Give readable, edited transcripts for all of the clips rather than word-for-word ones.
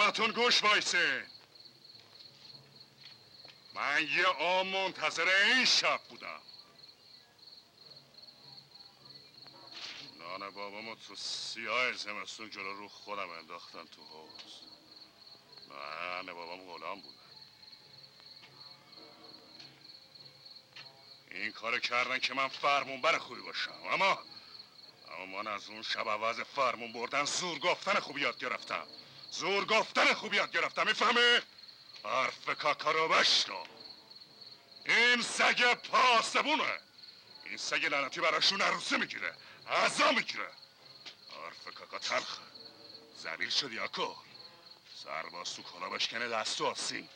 همتون گوش وایسه. من یه عام منتظر این شب بودم. نان بابامو تو سیاه زمستون جلو رو خودم انداختن تو حوض. من بابام غلام بودم. این کارو کردن که من فرمونبر خوبی باشم. اما من از اون شب عوض فرمون بردن زور گفتن خوب یاد گرفتم. میفهمی؟ حرف کاکا رو بشنو. این سگ پاسبونه. این سگ لعنتی براشون عروسه میگیره، عزا میگیره. حرف کاکا تلخه. زلیل شدی آکل. سر باز تو کلا بشکنه دست و آسین.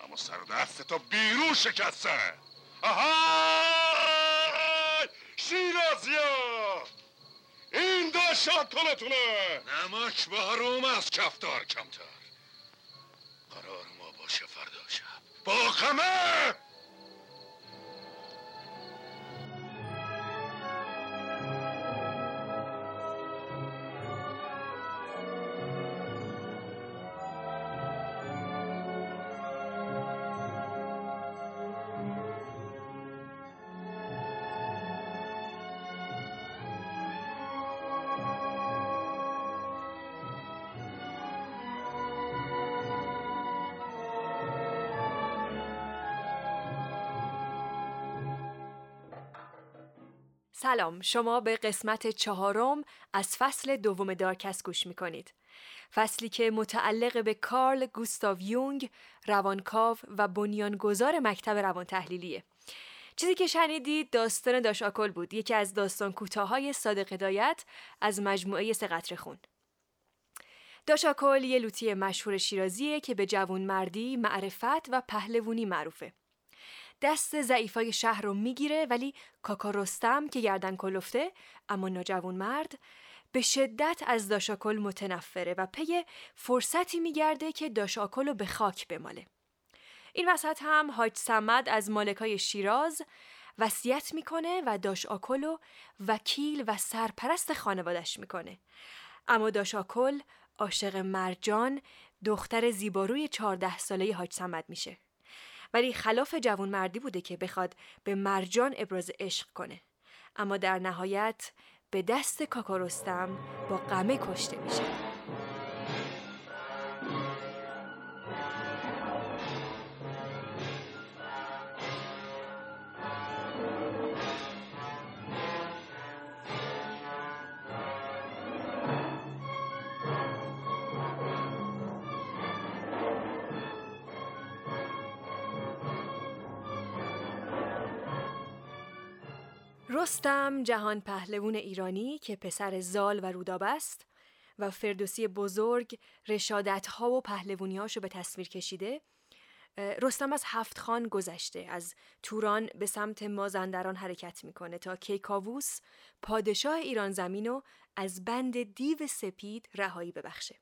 اما سر و دست تو بیرون شکسته. آهای شیرازیا، این دو شاد کلتونه. نمک بهاروم از کفتار کمتر. قرار ما باشه فردا شب با خمه. سلام، شما به قسمت 4 از فصل 2 دارکست گوش میکنید. فصلی که متعلق به کارل گوستاو یونگ، روانکاو و بنیانگذار مکتب روان تحلیلیه. چیزی که شنیدید داستان داش آکل بود، یکی از داستان کوتاهای صادق هدایت از مجموعه 3 قطره خون. داش آکل یه لوتی مشهور شیرازیه که به جوانمردی، معرفت و پهلوانی معروفه. دست ضعیفای شهر رو میگیره، ولی کاکا رستم که گردن کلفته اما ناجوان مرد به شدت از داش آکل متنفره و پی فرصتی میگرده که داش آکل رو به خاک بماله. این وسط هم حاج صمد از مالکای شیراز وصیت میکنه و داش آکل رو وکیل و سرپرست خانوادش میکنه. اما داش آکل عاشق مرجان، دختر زیباروی 14 ساله‌ی حاج صمد میشه. ولی خلاف جوان مردی بوده که بخواد به مرجان ابراز عشق کنه، اما در نهایت به دست کاکا رستم با قمه کشته میشه. رستم جهان پهلوان ایرانی که پسر زال و رودابه است و فردوسی بزرگ رشادت‌ها و پهلوانی‌هاشو به تصویر کشیده. رستم از 7 خان گذشته، از توران به سمت مازندران حرکت میکنه تا کیکاووس پادشاه ایران زمینو از بند دیو سپید رهایی ببخشه.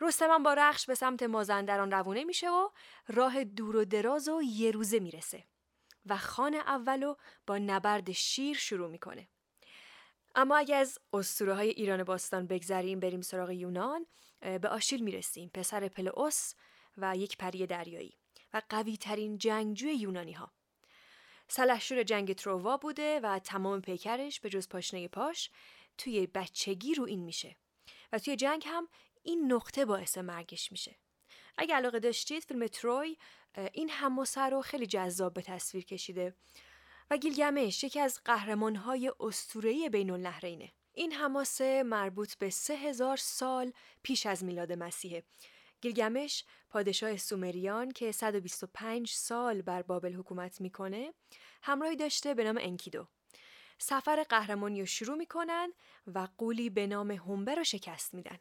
رستم هم با رخش به سمت مازندران روونه میشه و راه دور و دراز و یه روزه میرسه و خان اولو با نبرد شیر شروع میکنه. اما اگه از اسطوره‌های ایران باستان بگذریم بریم سراغ یونان، به آشیل میرسیم، پسر پلئوس و یک پری دریایی و قوی ترین جنگجوی یونانی ها. سلحشور جنگ تروا بوده و تمام پیکرش به جز پاشنه پاش توی بچگی رو این میشه و توی جنگ هم این نقطه باعث مرگش میشه. اگه علاقه داشتید فیلم تروی این حماسه رو خیلی جذاب به تصویر کشیده و گیلگمش یکی از قهرمان‌های اسطوره‌ای بین النهرینه. این حماسه مربوط به 3000 سال پیش از میلاد مسیحه. گیلگمش پادشاه سومریان که 125 سال بر بابل حکومت میکنه همراهی داشته به نام انکیدو. سفر قهرمانی رو شروع میکنن و قولی به نام هومبه رو شکست میدن.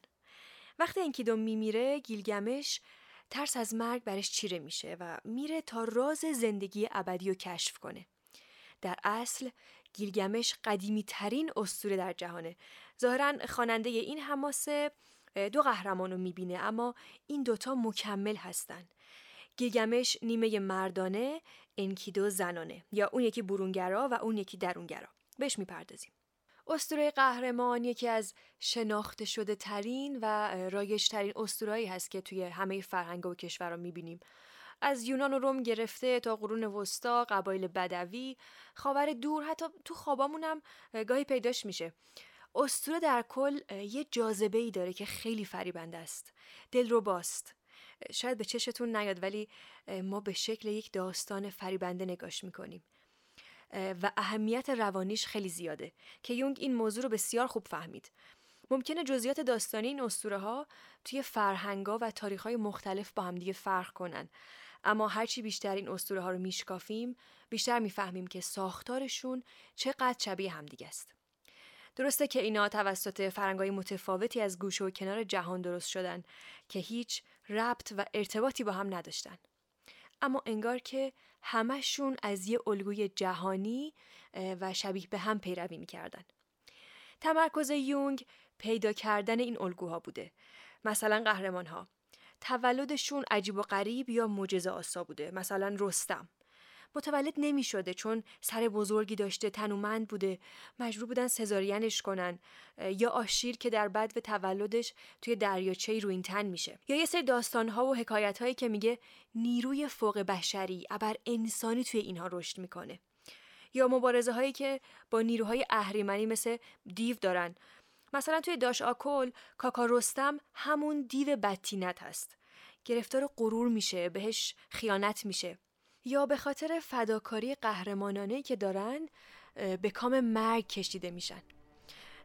وقتی انکیدو میمیره گیلگمش ترس از مرگ برش چیره میشه و میره تا راز زندگی ابدی رو کشف کنه. در اصل گیلگمش قدیمی ترین اسطوره در جهانه. ظاهراً خواننده این حماسه 2 قهرمان رو میبینه اما این 2 مکمل هستن. گیلگمش نیمه مردانه، انکیدو زنانه، یا اون یکی برونگرا و اون یکی درونگرا. بهش میپردازیم. اسطوره قهرمان یکی از شناخته شده ترین و رایج ترین اسطوره‌ای هست که توی همه فرهنگ‌ها و کشورها می‌بینیم. از یونان و روم گرفته تا قرون وسطا، قبایل بدوی، خاور دور، حتی تو خوابامون هم گاهی پیداش میشه. اسطوره در کل یه جاذبه‌ای داره که خیلی فریبنده است، دلرباست. شاید به چشتون نیاد ولی ما به شکل یک داستان فریبنده نگاش میکنیم و اهمیت روانیش خیلی زیاده که یونگ این موضوع رو بسیار خوب فهمید. ممکنه جزئیات داستانی این اسطوره ها توی فرهنگا و تاریخ های مختلف با هم دیگه فرق کنن، اما هرچی بیشتر این اسطوره ها رو میشکافیم بیشتر میفهمیم که ساختارشون چقدر شبیه هم دیگه است. درسته که اینا توسط فرهنگ‌های متفاوتی از گوشه و کنار جهان درست شدن که هیچ ربط و ارتباطی با هم نداشتن، اما انگار که همشون از یه الگوی جهانی و شبیه به هم پیروی می‌کردن. تمرکز یونگ پیدا کردن این الگوها بوده. مثلا قهرمان‌ها تولدشون عجیب و غریب یا معجزه آسا بوده. مثلا رستم متولد نمی شده چون سر بزرگی داشته، تنومند بوده، مجبور بودن سزارینش کنن، یا آشیر که در بدو تولدش توی دریاچه‌ای رویین تن میشه، یا یه سری داستان‌ها و حکایت‌هایی که میگه نیروی فوق بشری، ابر انسانی توی اینها رشد میکنه، یا مبارزه‌هایی که با نیروهای اهریمنی مثل دیو دارن. مثلا توی داش آکل کاکا رستم همون دیو بدتینت هست، گرفتار غرور میشه، بهش خیانت میشه، یا به خاطر فداکاری قهرمانانه‌ای که دارن به کام مرگ کشیده میشن.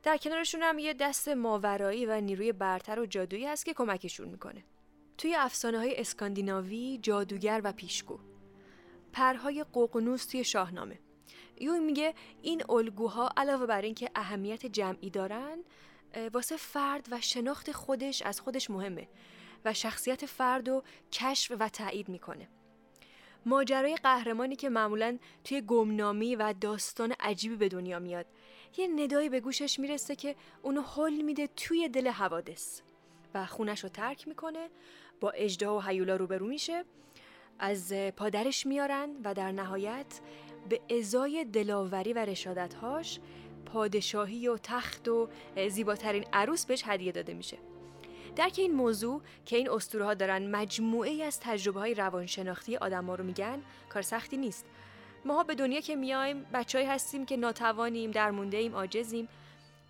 در کنارشون هم یه دست ماورایی و نیروی برتر و جادویی هست که کمکشون میکنه. توی افسانه‌های اسکاندیناوی جادوگر و پیشگو، پرهای ققنوس توی شاهنامه. یون میگه این الگوها علاوه بر این که اهمیت جمعی دارن، واسه فرد و شناخت خودش از خودش مهمه و شخصیت فرد رو کشف و تایید میکنه. ماجرای قهرمانی که معمولاً توی گمنامی و داستان عجیبی به دنیا میاد، یه ندایی به گوشش میرسه که اونو هل میده توی دل حوادث و خونش رو ترک میکنه، با اژدها و هیولا روبرو میشه، از پادرش میارن و در نهایت به ازای دلاوری و رشادتهاش پادشاهی و تخت و زیباترین عروس بهش هدیه داده میشه. درک این موضوع که این اسطوره‌ها دارن مجموعه‌ای از تجربه‌های روانشناختی آدم‌ها رو میگن کار سختی نیست. ماها به دنیا که میایم بچه‌ای هستیم که ناتوانیم، درمونده‌ایم، عاجزیم.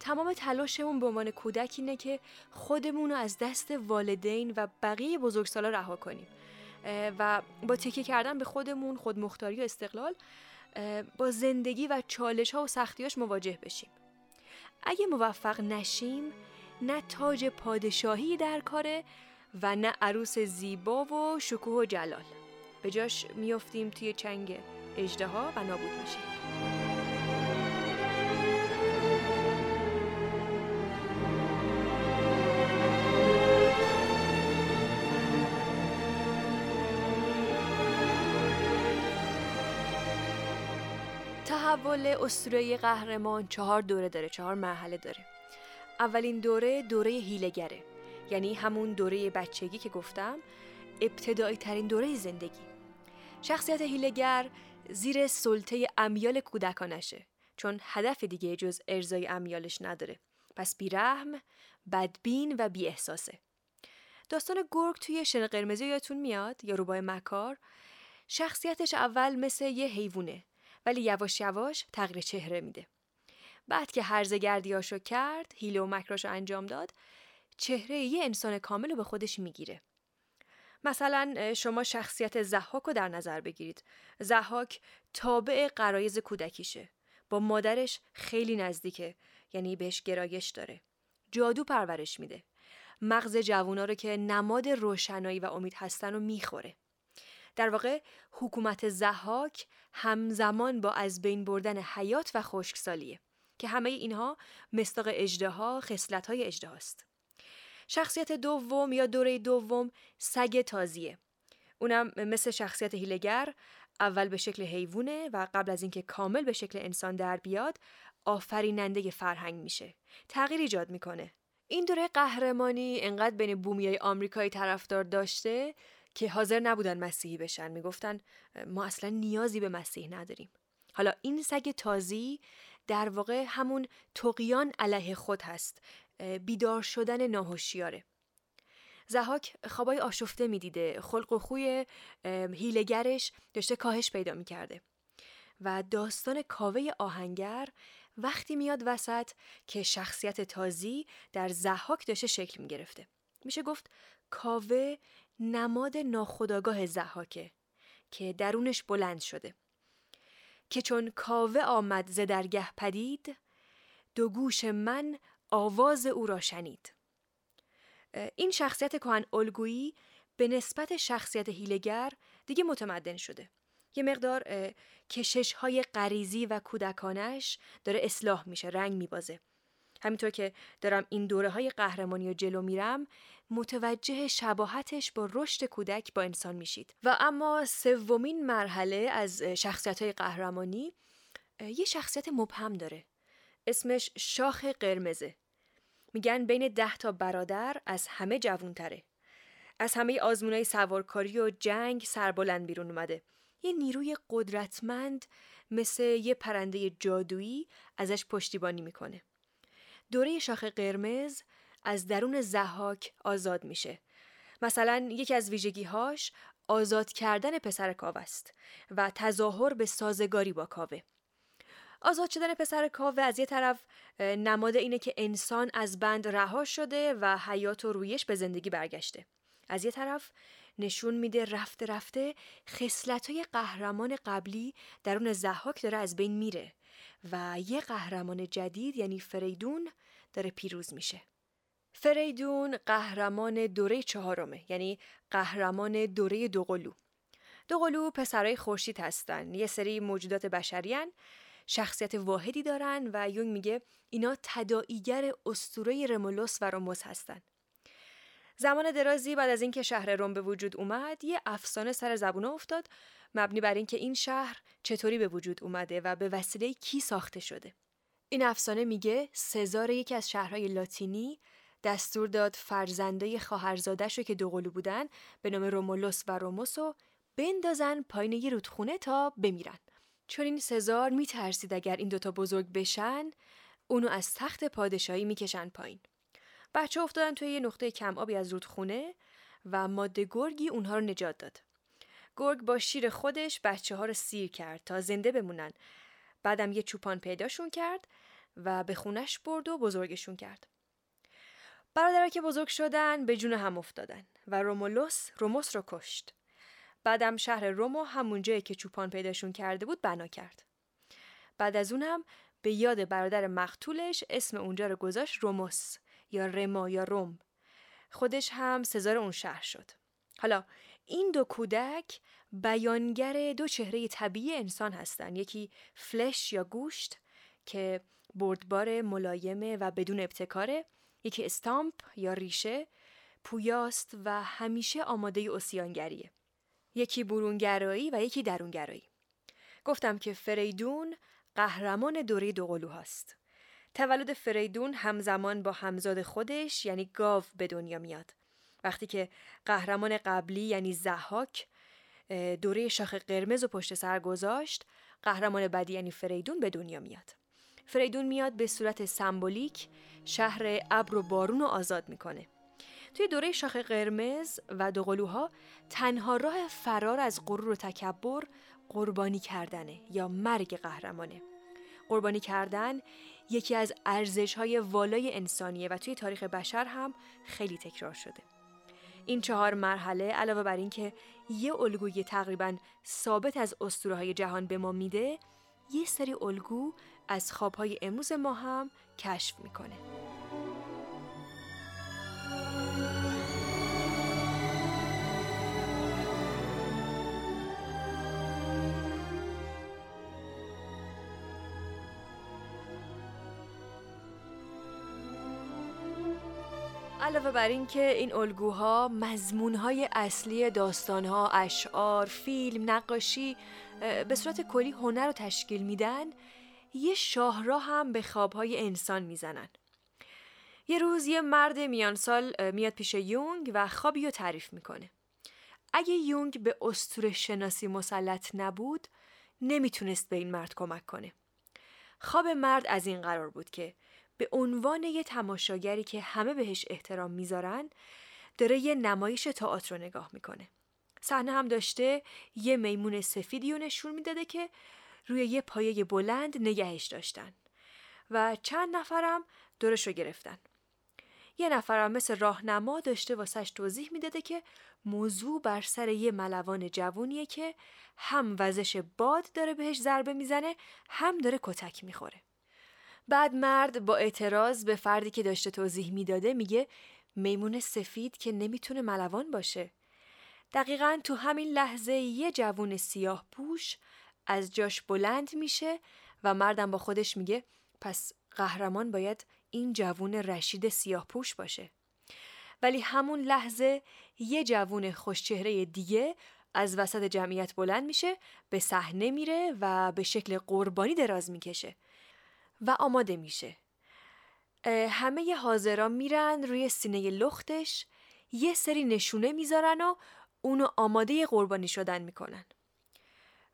تمام تلاشمون به عنوان کودک اینه که خودمون رو از دست والدین و بقیه بزرگسالا رها کنیم و با تکیه کردن به خودمون، خودمختاری و استقلال، با زندگی و چالش‌ها و سختی‌هاش مواجه بشیم. اگه موفق نشیم، نه تاج پادشاهی در کاره و نه عروس زیبا و شکوه و جلال، به جاش میافتیم توی چنگ اژدها و نابود میشیم. تحول اسطوره قهرمان 4 دوره داره، 4 مرحله داره. اولین دوره هیله‌گره، یعنی همون دوره بچگی که گفتم، ابتدایی ترین دوره زندگی. شخصیت هیله‌گر زیر سلطه امیال کودکانشه، چون هدف دیگه جز ارضای امیالش نداره، پس بیرحم، بدبین و بی احساسه. داستان گرگ توی شن قرمزی یادتون میاد، یا روبای مکار، شخصیتش اول مثل یه حیوونه ولی یواش یواش تغییر چهره میده. بعد که هرزگردیاشو کرد، هیله و مکراشو انجام داد، چهره یه انسان کامل رو به خودش میگیره. مثلا شما شخصیت زحاک رو در نظر بگیرید. زحاک تابع غرایز کودکیشه. با مادرش خیلی نزدیکه، یعنی بهش گرایش داره. جادو پرورش میده. مغز جوونا رو که نماد روشنایی و امید هستن رو میخوره. در واقع حکومت زحاک همزمان با از بین بردن حیات و خشکسالیه، که همه اینها مصداق اژدها، خصلت‌های اژدهاست. شخصیت دوم یا دوره دوم سگ تازیه. اونم مثل شخصیت هیله‌گر اول به شکل حیوانه و قبل از اینکه کامل به شکل انسان در بیاد، آفریننده فرهنگ میشه. تغییر ایجاد میکنه. این دوره قهرمانی انقدر بین بومیای آمریکایی طرفدار داشته که حاضر نبودن مسیحی بشن، میگفتن ما اصلا نیازی به مسیح نداریم. حالا این سگ تازی در واقع همون طغیان علیه خود هست، بیدار شدن ناهوشیاره. ضحاک خوابای آشفته می‌دیده، خلق و خوی هیله‌گرش داشته کاهش پیدا می‌کرده و داستان کاوه آهنگر وقتی میاد وسط که شخصیت تازی در ضحاک داشته شکل می‌گرفته. میشه گفت کاوه نماد ناخودآگاه ضحاکه که درونش بلند شده، که چون کاوه آمد ز درگه پدید، دو گوش من آواز او را شنید. این شخصیت کهن الگویی به نسبت شخصیت هیله‌گر دیگه متمدن شده. یه مقدار کشش‌های غریزی و کودکانش داره اصلاح میشه، رنگ میبازه. همینطور که دارم این دوره‌های قهرمانی رو جلو میرم، متوجه شباهتش با رشد کودک با انسان میشید. و اما سومین مرحله از شخصیت‌های قهرمانی یه شخصیت مبهم داره، اسمش شاخ قرمزه. میگن بین 10 تا برادر از همه جوان‌تره. از همه آزمونای سوارکاری و جنگ سربلند بیرون اومده. یه نیروی قدرتمند مثل یه پرنده جادویی ازش پشتیبانی میکنه. دوره شاخ قرمز از درون ضحاک آزاد میشه. مثلا یکی از ویژگی‌هاش آزاد کردن پسر کاوه است و تظاهر به سازگاری با کاوه. آزاد شدن پسر کاوه از یه طرف نماد اینه که انسان از بند رها شده و حیات و رویش به زندگی برگشته. از یه طرف نشون میده رفته رفته خصلت‌های قهرمان قبلی درون ضحاک داره از بین میره و یه قهرمان جدید یعنی فریدون داره پیروز میشه. فریدون قهرمان دوره 4 یعنی قهرمان دوره دوقلو. دوقلو پسرای خورشید هستن، یه سری موجودات بشریان، شخصیت واحدی دارن و یونگ میگه اینا تداعیگر اسطوره رمولوس و روموس هستن. زمان درازی بعد از اینکه شهر روم به وجود اومد، یه افسانه سر زبونه افتاد مبنی بر اینکه این شهر چطوری به وجود اومده و به وسیله کی ساخته شده. این افسانه میگه سزار یکی از شهرهای لاتینی دستور داد فرزندای خواهرزاده‌شو که دوقلو بودن به نام رومولوس و روموسو بندازن پایین یه رودخونه تا بمیرن. چون این سزار میترسید اگر این دوتا بزرگ بشن، اونو از تخت پادشاهی میکشن پایین. بچه افتادن توی یه نقطه کم آبی از رودخونه و ماده گرگی اونها رو نجات داد. گرگ با شیر خودش بچه ها رو سیر کرد تا زنده بمونن. بعدم یه چوپان پیداشون کرد و به خونش برد و بزرگشون کرد. برادرها که بزرگ شدن به جون هم افتادن و رومولوس روموس رو کشت. بعدم شهر رومو همون جایی که چوپان پیداشون کرده بود بنا کرد. بعد از اونم به یاد برادر مقتولش اسم اونجا رو گذاشت روموس یا رما یا روم. خودش هم سزار اون شهر شد. حالا این دو کودک بیانگر دو چهره طبیعی انسان هستن. یکی فلش یا گوشت که بردبار ملایمه و بدون ابتکاره. یکی استامپ یا ریشه، پویاست و همیشه آماده اوسیانگریه. یکی برونگرایی و یکی درونگرایی. گفتم که فریدون قهرمان دوره دوقلو هست. تولد فریدون همزمان با همزاد خودش یعنی گاو به دنیا میاد. وقتی که قهرمان قبلی یعنی ضحاک دوره شاخ قرمز و پشت سر گذاشت، قهرمان بعدی یعنی فریدون به دنیا میاد. فریدون میاد به صورت سمبولیک شهر ابر و بارون رو آزاد میکنه. توی دوره شاخ قرمز و دوقلوها تنها راه فرار از غرور و تکبر قربانی کردنه یا مرگ قهرمانه. قربانی کردن یکی از ارزش‌های والای انسانیه و توی تاریخ بشر هم خیلی تکرار شده. این 4 علاوه بر این که یه الگوی تقریباً ثابت از اسطوره‌های جهان به ما میده، یه سری الگو از خواب‌های امروز ما هم کشف میکنه. علاوه بر این که این الگوها مضمونهای اصلی داستانها، اشعار، فیلم، نقاشی به صورت کلی هنر رو تشکیل میدن، یه شاهراه هم به خوابهای انسان میزنن. یه روز یه مرد میانسال میاد پیش یونگ و خوابی رو تعریف میکنه. اگه یونگ به اسطوره‌شناسی مسلط نبود، نمیتونست به این مرد کمک کنه. خواب مرد از این قرار بود که به عنوان یه تماشاگری که همه بهش احترام میذارن داره یه نمایش تئاتر رو نگاه میکنه. صحنه هم داشته یه میمون سفیدی رو نشون میداده که روی یه پایه بلند نگهش داشتن و چند نفرم دورش رو گرفتن. یه نفرم مثل راهنما داشته واسش توضیح میداده که موضوع بر سر یه ملوان جوونیه که هم وزش باد داره بهش ضربه میزنه، هم داره کتک میخوره. بعد مرد با اعتراض به فردی که داشته توضیح میداده میگه میمون سفید که نمیتونه ملوان باشه. دقیقاً تو همین لحظه یه جوون سیاه پوش از جاش بلند میشه و مردم با خودش میگه پس قهرمان باید این جوون رشید سیاه پوش باشه. ولی همون لحظه یه جوون خوشچهره دیگه از وسط جمعیت بلند میشه، به صحنه میره و به شکل قربانی دراز میکشه و آماده میشه. همه حاضرا میرن روی سینه لختش یه سری نشونه میذارن و اونو آماده قربانی شدن میکنن.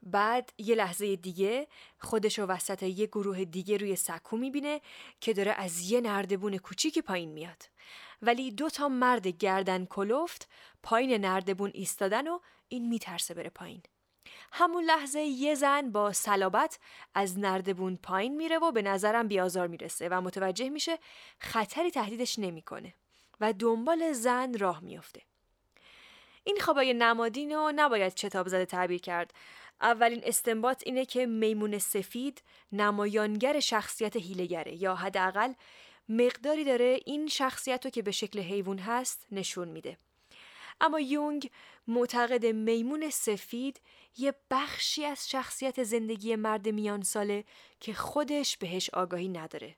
بعد یه لحظه دیگه خودشو وسط یه گروه دیگه روی سکو میبینه که داره از یه نردبون کوچیکی پایین میاد، ولی دوتا مرد گردن کلفت پایین نردبون ایستادن و این میترسه بره پایین. همون لحظه یه زن با صلابت از نردبون پایین میره و به نظرم بیازار میرسه و متوجه میشه خطری تهدیدش نمیکنه و دنبال زن راه میفته. این خوابای نمادین رو نباید چتاب زده تعبیر کرد. اولین استنباط اینه که میمون سفید نمایانگر شخصیت هیله‌گره، یا حداقل مقداری داره این شخصیت رو که به شکل حیوان هست نشون میده. اما یونگ معتقد میمون سفید یه بخشی از شخصیت زندگی مرد میان ساله که خودش بهش آگاهی نداره.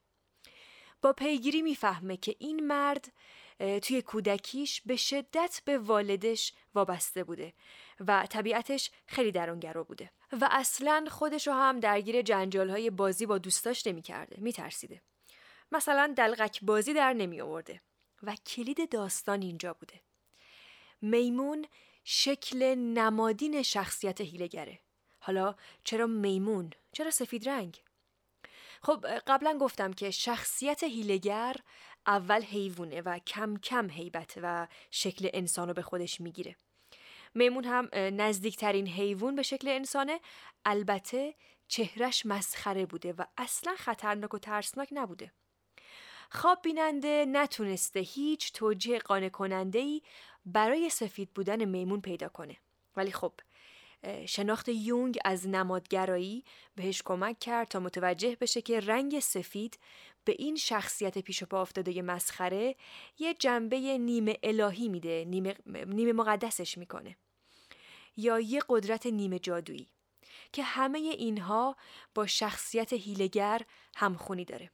با پیگیری میفهمه که این مرد توی کودکیش به شدت به والدش وابسته بوده و طبیعتش خیلی درونگرا بوده و اصلاً خودشو هم درگیر جنجال‌های بازی با دوستاش نمی‌کرده، می‌ترسیده. مثلا دلقک بازی در نمی‌آورده و کلید داستان اینجا بوده. میمون شکل نمادین شخصیت هیله‌گره. حالا چرا میمون؟ چرا سفید رنگ؟ خب قبلا گفتم که شخصیت هیله‌گر اول حیوونه و کم کم هیبت و شکل انسان رو به خودش میگیره. میمون هم نزدیکترین حیوان به شکل انسانه، البته چهرش مسخره بوده و اصلا خطرناک و ترسناک نبوده. خواب بیننده نتونسته هیچ توجیه قانع کننده‌ای برای سفید بودن میمون پیدا کنه، ولی خب شناخت یونگ از نمادگرایی بهش کمک کرد تا متوجه بشه که رنگ سفید به این شخصیت پیش و پا افتاده مسخره یه جنبه نیمه الهی میده، نیمه مقدسش میکنه، یا یه قدرت نیمه جادویی که همه اینها با شخصیت هیله‌گر همخونی داره.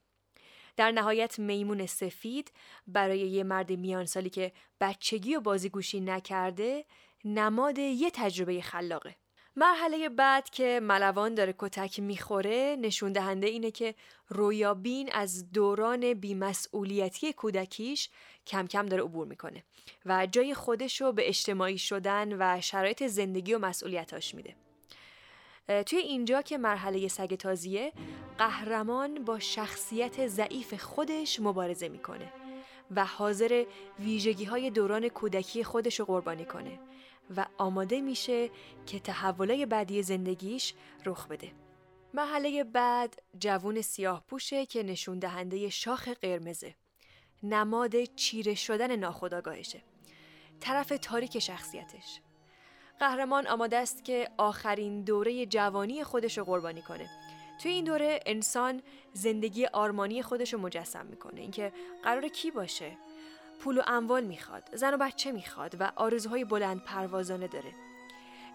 در نهایت میمون سفید برای یه مرد میان سالی که بچگی و بازیگوشی نکرده نماد یه تجربه خلاقه. مرحله بعد که ملوان داره کتک میخوره نشون دهنده اینه که رویابین از دوران بی‌مسئولیتی کودکیش کم کم داره عبور میکنه و جای خودشو به اجتماعی شدن و شرایط زندگی و مسئولیتاش میده. توی اینجا که مرحله سگ تازیه، قهرمان با شخصیت ضعیف خودش مبارزه میکنه و حاضر ویژگی‌های دوران کودکی خودش رو قربانی کنه و آماده میشه که تحولای بعدی زندگیش رخ بده. مرحله بعد جوون سیاه پوشه که نشون دهنده شاخ قرمزه، نماد چیره شدن ناخودآگاهشه، طرف تاریک شخصیتش. قهرمان آماده است که آخرین دوره جوانی خودش رو قربانی کنه. توی این دوره انسان زندگی آرمانی خودش رو مجسم میکنه، اینکه قراره کی باشه، پول و اموال میخواد، زن و بچه میخواد و آرزوهای بلند پروازانه داره.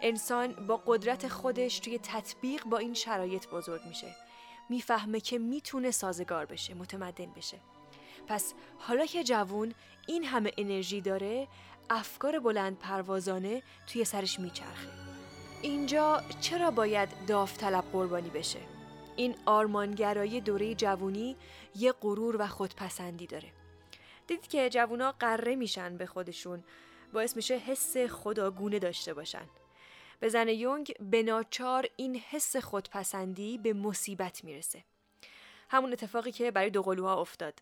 انسان با قدرت خودش توی تطبیق با این شرایط بزرگ میشه، میفهمه که میتونه سازگار بشه، متمدن بشه. پس حالا که جوون این همه انرژی داره، افکار بلند پروازانه توی سرش میچرخه. اینجا چرا باید داوطلب قربانی بشه؟ این آرمانگرایی دوره جوونی یه غرور و خودپسندی داره. دیدید که جوونا قره میشن به خودشون، باعث میشه حس خداگونه داشته باشن. به زن یونگ بناچار این حس خودپسندی به مصیبت میرسه. همون اتفاقی که برای دوقلوها افتاد.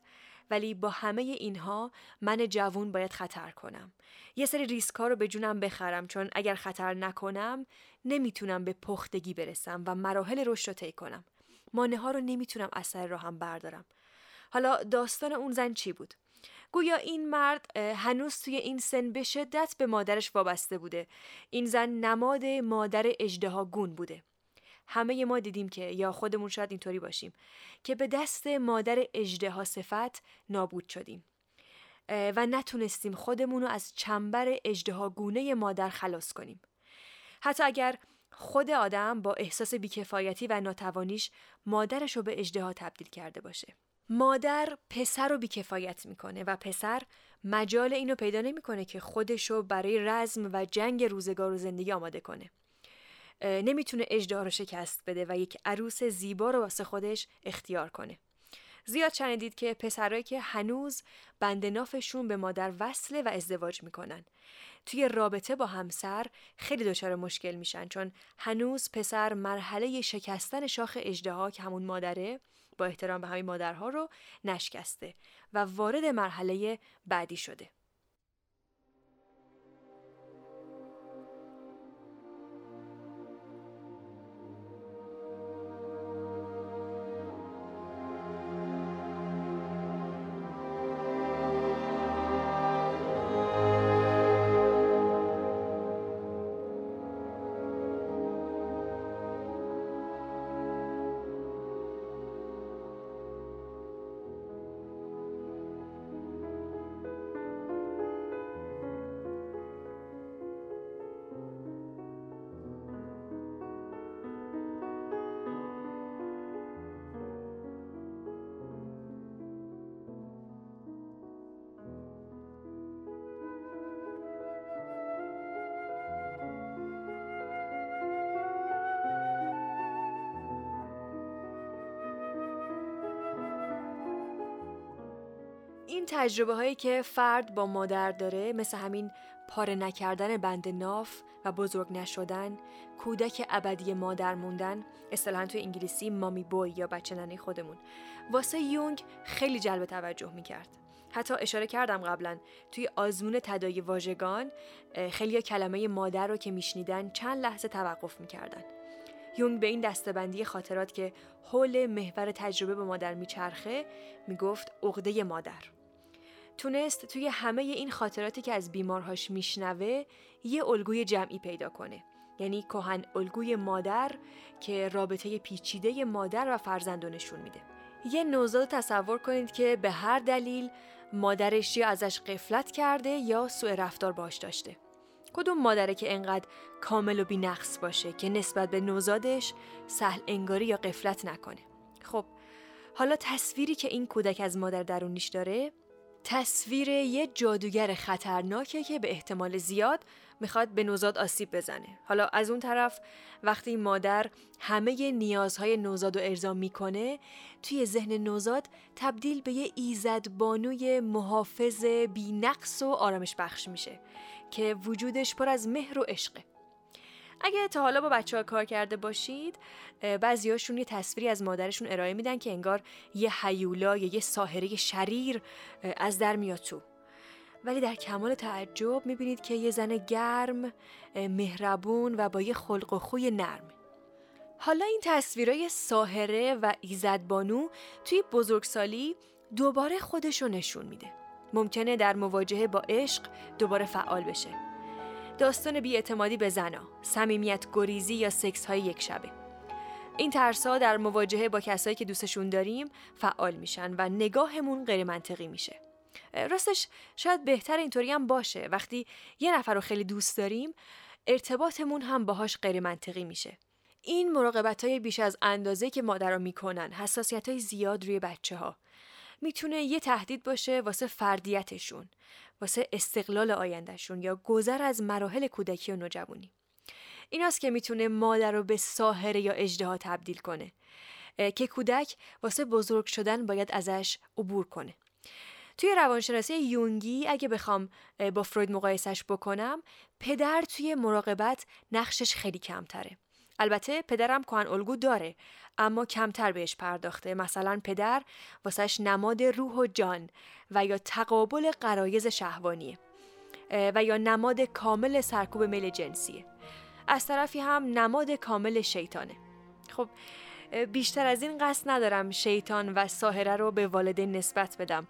ولی با همه اینها من جوون باید خطر کنم. یه سری ریسکا رو به جونم بخرم، چون اگر خطر نکنم نمیتونم به پختگی برسم و مراحل رشد رو طی کنم. مانه ها رو نمیتونم از سر راهم بردارم. حالا داستان اون زن چی بود؟ گویا این مرد هنوز توی این سن به شدت به مادرش وابسته بوده. این زن نماد مادر اژدهاگون بوده. همه ما دیدیم که، یا خودمون شاید اینطوری باشیم، که به دست مادر اژدها صفت نابود شدیم و نتونستیم خودمون رو از چنبر اژدهاگونه مادر خلاص کنیم. حتی اگر خود آدم با احساس بیکفایتی و ناتوانیش مادرش رو به اژدها تبدیل کرده باشه. مادر پسر رو بیکفایت میکنه و پسر مجال اینو پیدا نمیکنه که خودش رو برای رزم و جنگ روزگار و زندگی آماده کنه. نمیتونه اژدها رو شکست بده و یک عروس زیبا رو واسه خودش اختیار کنه. زیاد شنیدید که پسرایی که هنوز بند نافشون به مادر وصله و ازدواج میکنن، توی رابطه با همسر خیلی دچار مشکل میشن، چون هنوز پسر مرحله شکستن شاخ اژدها که همون مادره، با احترام به همین مادرها، رو نشکسته و وارد مرحله بعدی شده. تجربه هایی که فرد با مادر داره، مثل همین پاره نکردن بند ناف و بزرگ نشدن، کودک ابدی مادر موندن، اصطلاحاً توی انگلیسی مامی بوی یا بچه ننه خودمون، واسه یونگ خیلی جلب توجه میکرد. حتی اشاره کردم قبلا توی آزمون تداعی واژگان خیلی کلمه مادر رو که میشنیدن چند لحظه توقف میکردن. یونگ به این دسته‌بندی خاطرات که حول محور تجربه با مادر میچرخه میگفت عقده مادر. تونست توی همه این خاطراتی که از بیمارهاش میشنوه یه الگوی جمعی پیدا کنه، یعنی کهن الگوی مادر که رابطه پیچیده مادر و فرزندو نشون میده. یه نوزاد تصور کنید که به هر دلیل مادرش یا ازش غفلت کرده یا سوء رفتار باهاش داشته. کدوم مادره که انقدر کامل و بی‌نقص باشه که نسبت به نوزادش سهل انگاری یا غفلت نکنه؟ خب حالا تصویری که این کودک از مادر درونیش داره، تصویر یه جادوگر خطرناکه که به احتمال زیاد میخواد به نوزاد آسیب بزنه. حالا از اون طرف وقتی مادر همه نیازهای نوزاد رو ارضا میکنه، توی ذهن نوزاد تبدیل به یه ایزدبانوی محافظ بی نقص و آرامش بخش میشه که وجودش پر از مهر و عشقه. اگه تا حالا با بچه‌ها کار کرده باشید، بعضیاشون یه تصویری از مادرشون ارائه میدن که انگار یه هیولا یا یه ساحره شریر از در میاد تو. ولی در کمال تعجب میبینید که یه زن گرم، مهربون و با یه خلق و خوی نرم. حالا این تصویرای ساحره و ایزدبانو توی بزرگسالی دوباره خودشو نشون میده. ممکنه در مواجهه با عشق دوباره فعال بشه. داستان بی‌اعتمادی به زنا، صمیمیت گریزی یا سکس‌های یک شبه. این ترس‌ها در مواجهه با کسایی که دوستشون داریم فعال میشن و نگاهمون غیر منطقی میشه. راستش شاید بهتر اینطوری هم باشه. وقتی یه نفر رو خیلی دوست داریم، ارتباطمون هم باهاش غیر منطقی میشه. این مراقبت‌های بیش از اندازه که مادرها میکنن، حساسیت‌های زیاد روی بچه‌ها، میتونه یه تهدید باشه واسه فردیتشون، واسه استقلال آیندهشون یا گذر از مراحل کودکی و نوجوانی. ایناست که میتونه مادر رو به ساحره یا اژدها تبدیل کنه که کودک واسه بزرگ شدن باید ازش عبور کنه. توی روانشناسی یونگی اگه بخوام با فروید مقایسش بکنم، پدر توی مراقبت نقشش خیلی کمتره. البته پدرم کهن الگو داره اما کمتر بهش پرداخته. مثلا پدر واسهش نماد روح و جان و یا تقابل غرایز شهوانی و یا نماد کامل سرکوب میل جنسیه. از طرفی هم نماد کامل شیطانه. خب بیشتر از این قصد ندارم شیطان و ساحره رو به والدین نسبت بدم.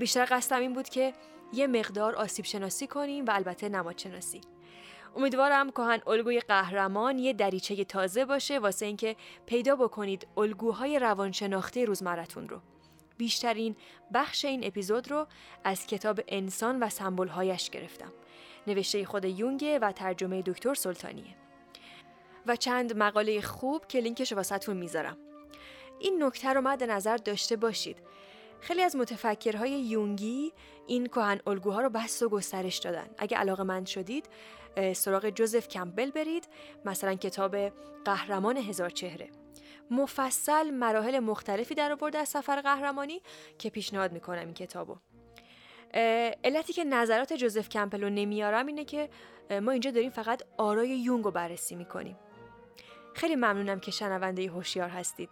بیشتر قصدم این بود که یه مقدار آسیب شناسی کنیم و البته نماد شناسی. امیدوارم کهن الگوی قهرمان یه دریچه تازه باشه واسه اینکه پیدا بکنید الگوهای روانشناختی روزمرتون رو. بیشترین بخش این اپیزود رو از کتاب انسان و سمبول‌هایش گرفتم. نوشته خود یونگ و ترجمه دکتر سلطانیه. و چند مقاله خوب که لینکش واسهتون میذارم. این نکته رو مد نظر داشته باشید. خیلی از متفکرهای یونگی این کهن الگوها رو بس و گسترش دادن. اگه علاقه‌مند شدید سراغ جوزف کمبل برید، مثلا کتاب قهرمان هزار چهره. مفصل مراحل مختلفی درآورده از سفر قهرمانی که پیشنهاد میکنم این کتابو. علتی که نظرات جوزف کمبل رو نمیارم اینه که ما اینجا داریم فقط آرای یونگ رو بررسی میکنیم. خیلی ممنونم که شنونده هوشیار هستید.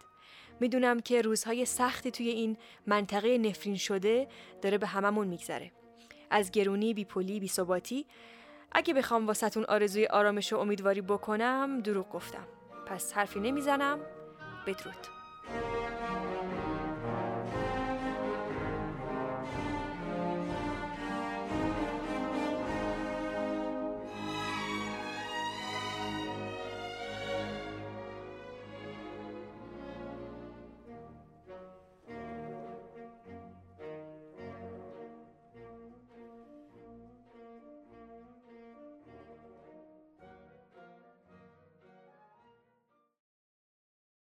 میدونم که روزهای سختی توی این منطقه نفرین شده داره به هممون میگذره. از گرونی، بیپولی، بی‌ثباتی. اگه بخوام واسهتون آرزوی آرامش و امیدواری بکنم دروغ گفتم. پس حرفی نمیزنم. بدرود.